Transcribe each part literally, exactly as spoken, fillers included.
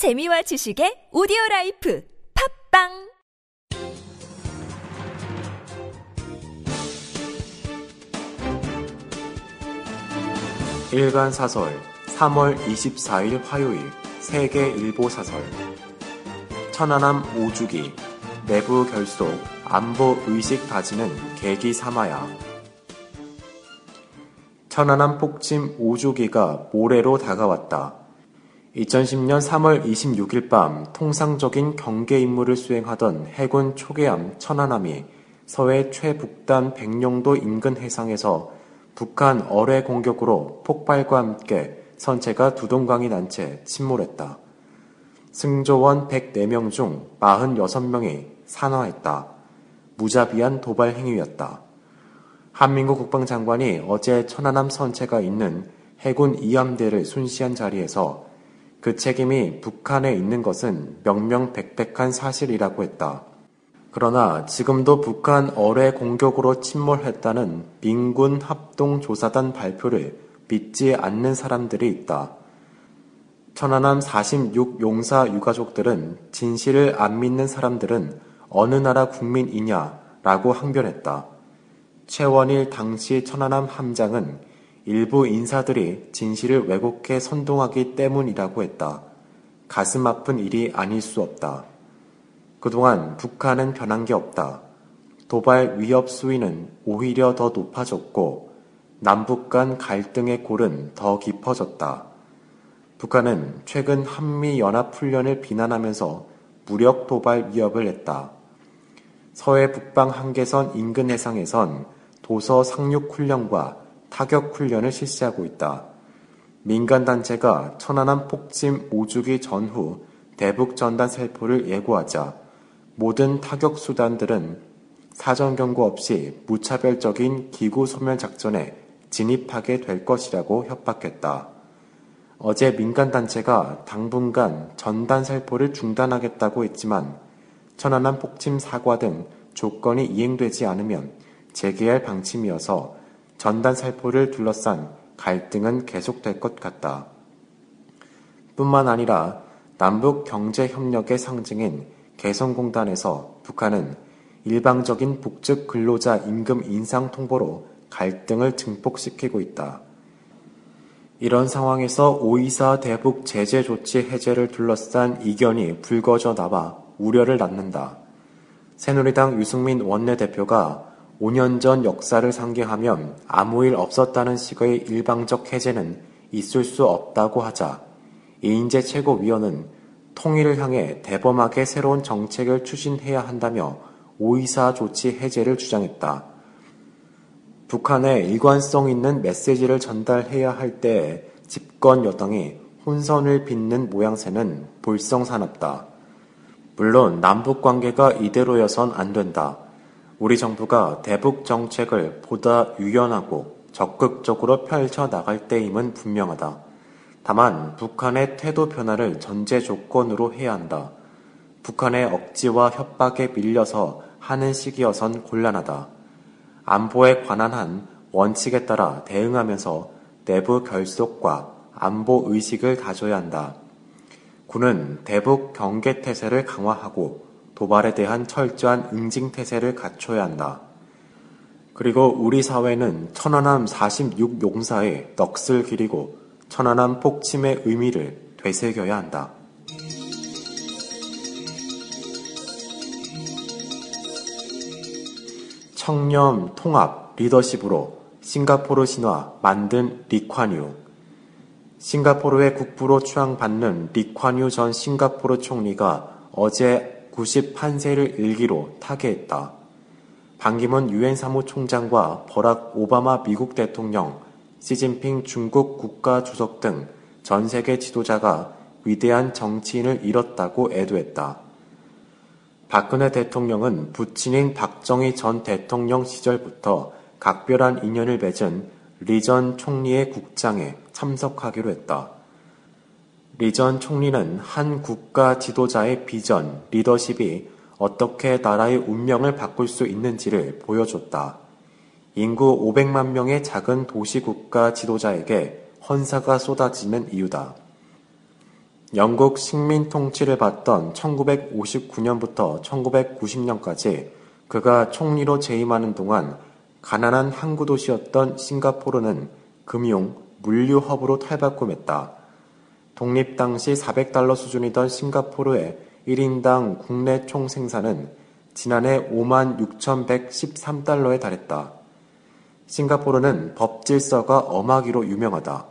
재미와 지식의 오디오라이프 팝빵 일간사설 삼월 이십사일 화요일 세계일보사설 천안함 오주기 내부 결속 안보 의식 다지는 계기 삼아야. 천안함 폭침 오주기가 모레로 다가왔다. 이천십년 삼월 이십육일 밤 통상적인 경계 임무를 수행하던 해군 초계함 천안함이 서해 최북단 백령도 인근 해상에서 북한 어뢰 공격으로 폭발과 함께 선체가 두동강이 난 채 침몰했다. 승조원 백사명 중 사십육명이 산화했다. 무자비한 도발 행위였다. 한민국 국방장관이 어제 천안함 선체가 있는 해군 이함대를 순시한 자리에서 그 책임이 북한에 있는 것은 명명백백한 사실이라고 했다. 그러나 지금도 북한 어뢰 공격으로 침몰했다는 민군합동조사단 발표를 믿지 않는 사람들이 있다. 천안함 사십육 용사 유가족들은 진실을 안 믿는 사람들은 어느 나라 국민이냐라고 항변했다. 최원일 당시 천안함 함장은 일부 인사들이 진실을 왜곡해 선동하기 때문이라고 했다. 가슴 아픈 일이 아닐 수 없다. 그동안 북한은 변한 게 없다. 도발 위협 수위는 오히려 더 높아졌고 남북 간 갈등의 골은 더 깊어졌다. 북한은 최근 한미연합훈련을 비난하면서 무력 도발 위협을 했다. 서해 북방 한계선 인근 해상에선 도서 상륙훈련과 타격훈련을 실시하고 있다. 민간단체가 천안함 폭침 오주기 전후 대북 전단 살포를 예고하자 모든 타격수단들은 사전경고 없이 무차별적인 기구 소멸 작전에 진입하게 될 것이라고 협박했다. 어제 민간단체가 당분간 전단 살포를 중단하겠다고 했지만 천안함 폭침 사과 등 조건이 이행되지 않으면 재개할 방침이어서 전단 살포를 둘러싼 갈등은 계속될 것 같다. 뿐만 아니라 남북 경제 협력의 상징인 개성공단에서 북한은 일방적인 북측 근로자 임금 인상 통보로 갈등을 증폭시키고 있다. 이런 상황에서 오점이사 대북 제재 조치 해제를 둘러싼 이견이 불거져 나와 우려를 낳는다. 새누리당 유승민 원내대표가 오년 전 역사를 상기하면 아무 일 없었다는 식의 일방적 해제는 있을 수 없다고 하자 이인재 최고위원은 통일을 향해 대범하게 새로운 정책을 추진해야 한다며 오점이사 조치 해제를 주장했다. 북한에 일관성 있는 메시지를 전달해야 할 때에 집권 여당이 혼선을 빚는 모양새는 볼성사납다. 물론 남북관계가 이대로여선 안 된다. 우리 정부가 대북 정책을 보다 유연하고 적극적으로 펼쳐나갈 때임은 분명하다. 다만 북한의 태도 변화를 전제 조건으로 해야 한다. 북한의 억지와 협박에 밀려서 하는 시기여선 곤란하다. 안보에 관한 한 원칙에 따라 대응하면서 내부 결속과 안보 의식을 가져야 한다. 군은 대북 경계 태세를 강화하고 도발에 대한 철저한 응징태세를 갖춰야 한다. 그리고 우리 사회는 천안함 사십육 용사의 넋을 기리고 천안함 폭침의 의미를 되새겨야 한다. 청렴, 통합, 리더십으로 싱가포르 신화 만든 리콴유. 싱가포르의 국부로 추앙받는 리콴유 전 싱가포르 총리가 어제 구십일세를 일기로 타계했다. 반기문 유엔 사무총장과 버락 오바마 미국 대통령, 시진핑 중국 국가주석 등 전 세계 지도자가 위대한 정치인을 잃었다고 애도했다. 박근혜 대통령은 부친인 박정희 전 대통령 시절부터 각별한 인연을 맺은 리 전 총리의 국장에 참석하기로 했다. 리 전 총리는 한 국가 지도자의 비전, 리더십이 어떻게 나라의 운명을 바꿀 수 있는지를 보여줬다. 인구 오백만 명의 작은 도시국가 지도자에게 헌사가 쏟아지는 이유다. 영국 식민 통치를 받던 천구백오십구 년부터 천구백구십 년까지 그가 총리로 재임하는 동안 가난한 항구 도시였던 싱가포르는 금융, 물류 허브로 탈바꿈했다. 독립 당시 사백 달러 수준이던 싱가포르의 일 인당 국내 총 생산은 지난해 오만 육천백십삼 달러에 달했다. 싱가포르는 법 질서가 엄하기로 유명하다.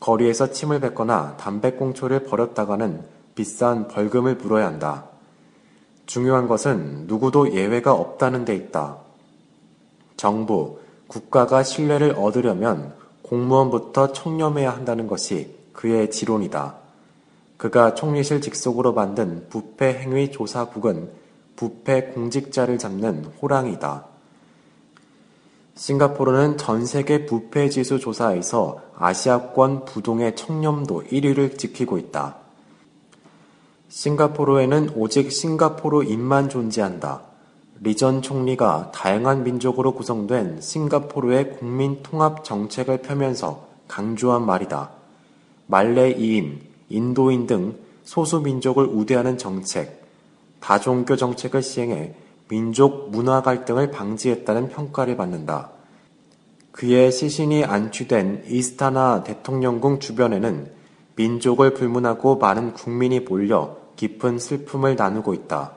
거리에서 침을 뱉거나 담배꽁초를 버렸다가는 비싼 벌금을 물어야 한다. 중요한 것은 누구도 예외가 없다는 데 있다. 정부, 국가가 신뢰를 얻으려면 공무원부터 청렴해야 한다는 것이 그의 지론이다. 그가 총리실 직속으로 만든 부패행위조사국은 부패 공직자를 잡는 호랑이다. 싱가포르는 전세계 부패지수 조사에서 아시아권 부동의 청렴도 일 위를 지키고 있다. 싱가포르에는 오직 싱가포르인만 존재한다. 리전 총리가 다양한 민족으로 구성된 싱가포르의 국민 통합 정책을 펴면서 강조한 말이다. 말레이인, 인도인 등 소수 민족을 우대하는 정책, 다종교 정책을 시행해 민족 문화 갈등을 방지했다는 평가를 받는다. 그의 시신이 안치된 이스타나 대통령궁 주변에는 민족을 불문하고 많은 국민이 몰려 깊은 슬픔을 나누고 있다.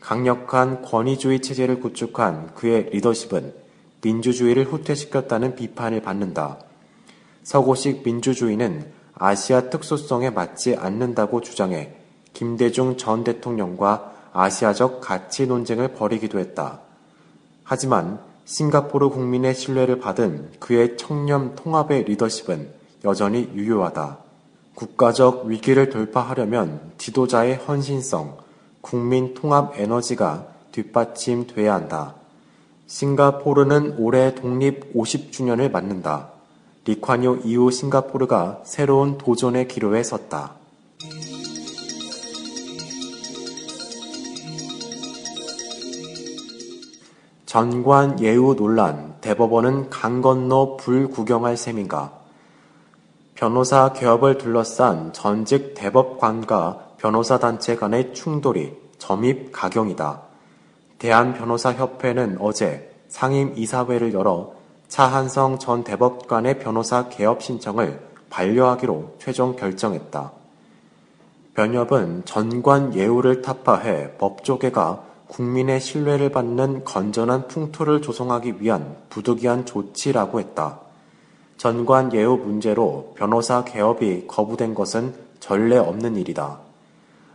강력한 권위주의 체제를 구축한 그의 리더십은 민주주의를 후퇴시켰다는 비판을 받는다. 서구식 민주주의는 아시아 특수성에 맞지 않는다고 주장해 김대중 전 대통령과 아시아적 가치 논쟁을 벌이기도 했다. 하지만 싱가포르 국민의 신뢰를 받은 그의 청렴 통합의 리더십은 여전히 유효하다. 국가적 위기를 돌파하려면 지도자의 헌신성, 국민 통합 에너지가 뒷받침돼야 한다. 싱가포르는 올해 독립 오십 주년을 맞는다. 리콴유 이후 싱가포르가 새로운 도전의 기로에 섰다. 전관 예우 논란, 대법원은 강 건너 불 구경할 셈인가? 변호사 개업을 둘러싼 전직 대법관과 변호사 단체 간의 충돌이 점입 가경이다. 대한변호사협회는 어제 상임이사회를 열어 차한성 전 대법관의 변호사 개업 신청을 반려하기로 최종 결정했다. 변협은 전관 예우를 타파해 법조계가 국민의 신뢰를 받는 건전한 풍토를 조성하기 위한 부득이한 조치라고 했다. 전관 예우 문제로 변호사 개업이 거부된 것은 전례 없는 일이다.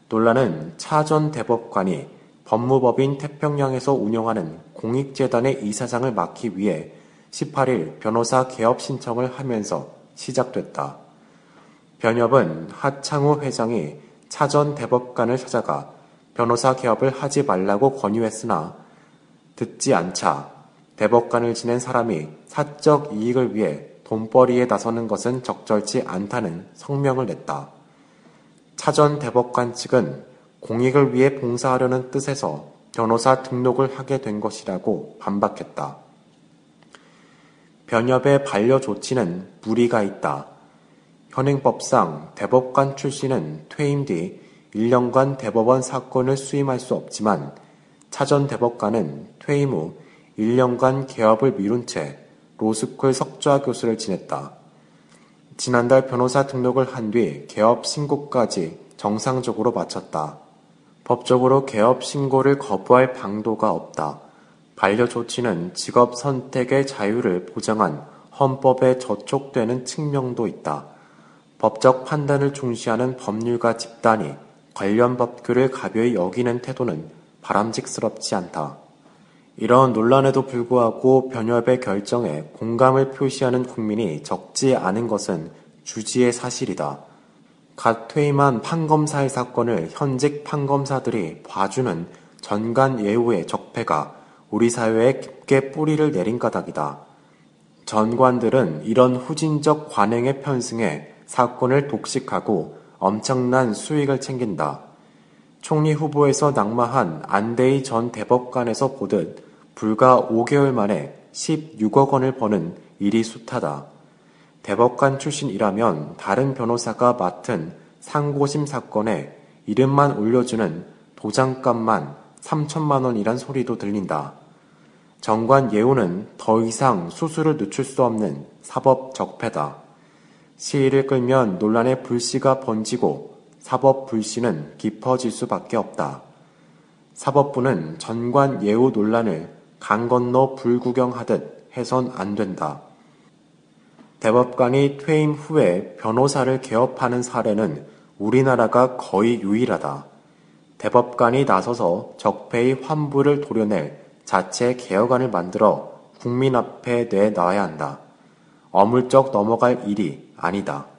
논란은 차 전 대법관이 법무법인 태평양에서 운영하는 공익재단의 이사장을 맡기 위해 십팔 일 변호사 개업 신청을 하면서 시작됐다. 변협은 하창우 회장이 차 전 대법관을 찾아가 변호사 개업을 하지 말라고 권유했으나 듣지 않자 대법관을 지낸 사람이 사적 이익을 위해 돈벌이에 나서는 것은 적절치 않다는 성명을 냈다. 차 전 대법관 측은 공익을 위해 봉사하려는 뜻에서 변호사 등록을 하게 된 것이라고 반박했다. 변협의 반려 조치는 무리가 있다. 현행법상 대법관 출신은 퇴임 뒤 일 년간 대법원 사건을 수임할 수 없지만 차 전 대법관은 퇴임 후 일 년간 개업을 미룬 채 로스쿨 석좌 교수를 지냈다. 지난달 변호사 등록을 한 뒤 개업 신고까지 정상적으로 마쳤다. 법적으로 개업 신고를 거부할 방도가 없다. 반려 조치는 직업 선택의 자유를 보장한 헌법에 저촉되는 측면도 있다. 법적 판단을 중시하는 법률가 집단이 관련 법규를 가벼이 여기는 태도는 바람직스럽지 않다. 이런 논란에도 불구하고 변협의 결정에 공감을 표시하는 국민이 적지 않은 것은 주지의 사실이다. 갓 퇴임한 판검사의 사건을 현직 판검사들이 봐주는 전관 예우의 적폐가 우리 사회에 깊게 뿌리를 내린 까닭이다. 전관들은 이런 후진적 관행에 편승해 사건을 독식하고 엄청난 수익을 챙긴다. 총리 후보에서 낙마한 안대희 전 대법관에서 보듯 불과 오 개월 만에 십육억 원을 버는 일이 숱하다. 대법관 출신이라면 다른 변호사가 맡은 상고심 사건에 이름만 올려주는 도장값만 삼천만 원이란 소리도 들린다. 정관 예우는 더 이상 수수를 늦출 수 없는 사법 적폐다. 시위를 끌면 논란의 불씨가 번지고 사법 불씨는 깊어질 수밖에 없다. 사법부는 전관 예우 논란을 강 건너 불구경하듯 해선 안 된다. 대법관이 퇴임 후에 변호사를 개업하는 사례는 우리나라가 거의 유일하다. 대법관이 나서서 적폐의 환부를 도려낼 자체 개혁안을 만들어 국민 앞에 내놔야 한다. 어물쩍 넘어갈 일이 아니다.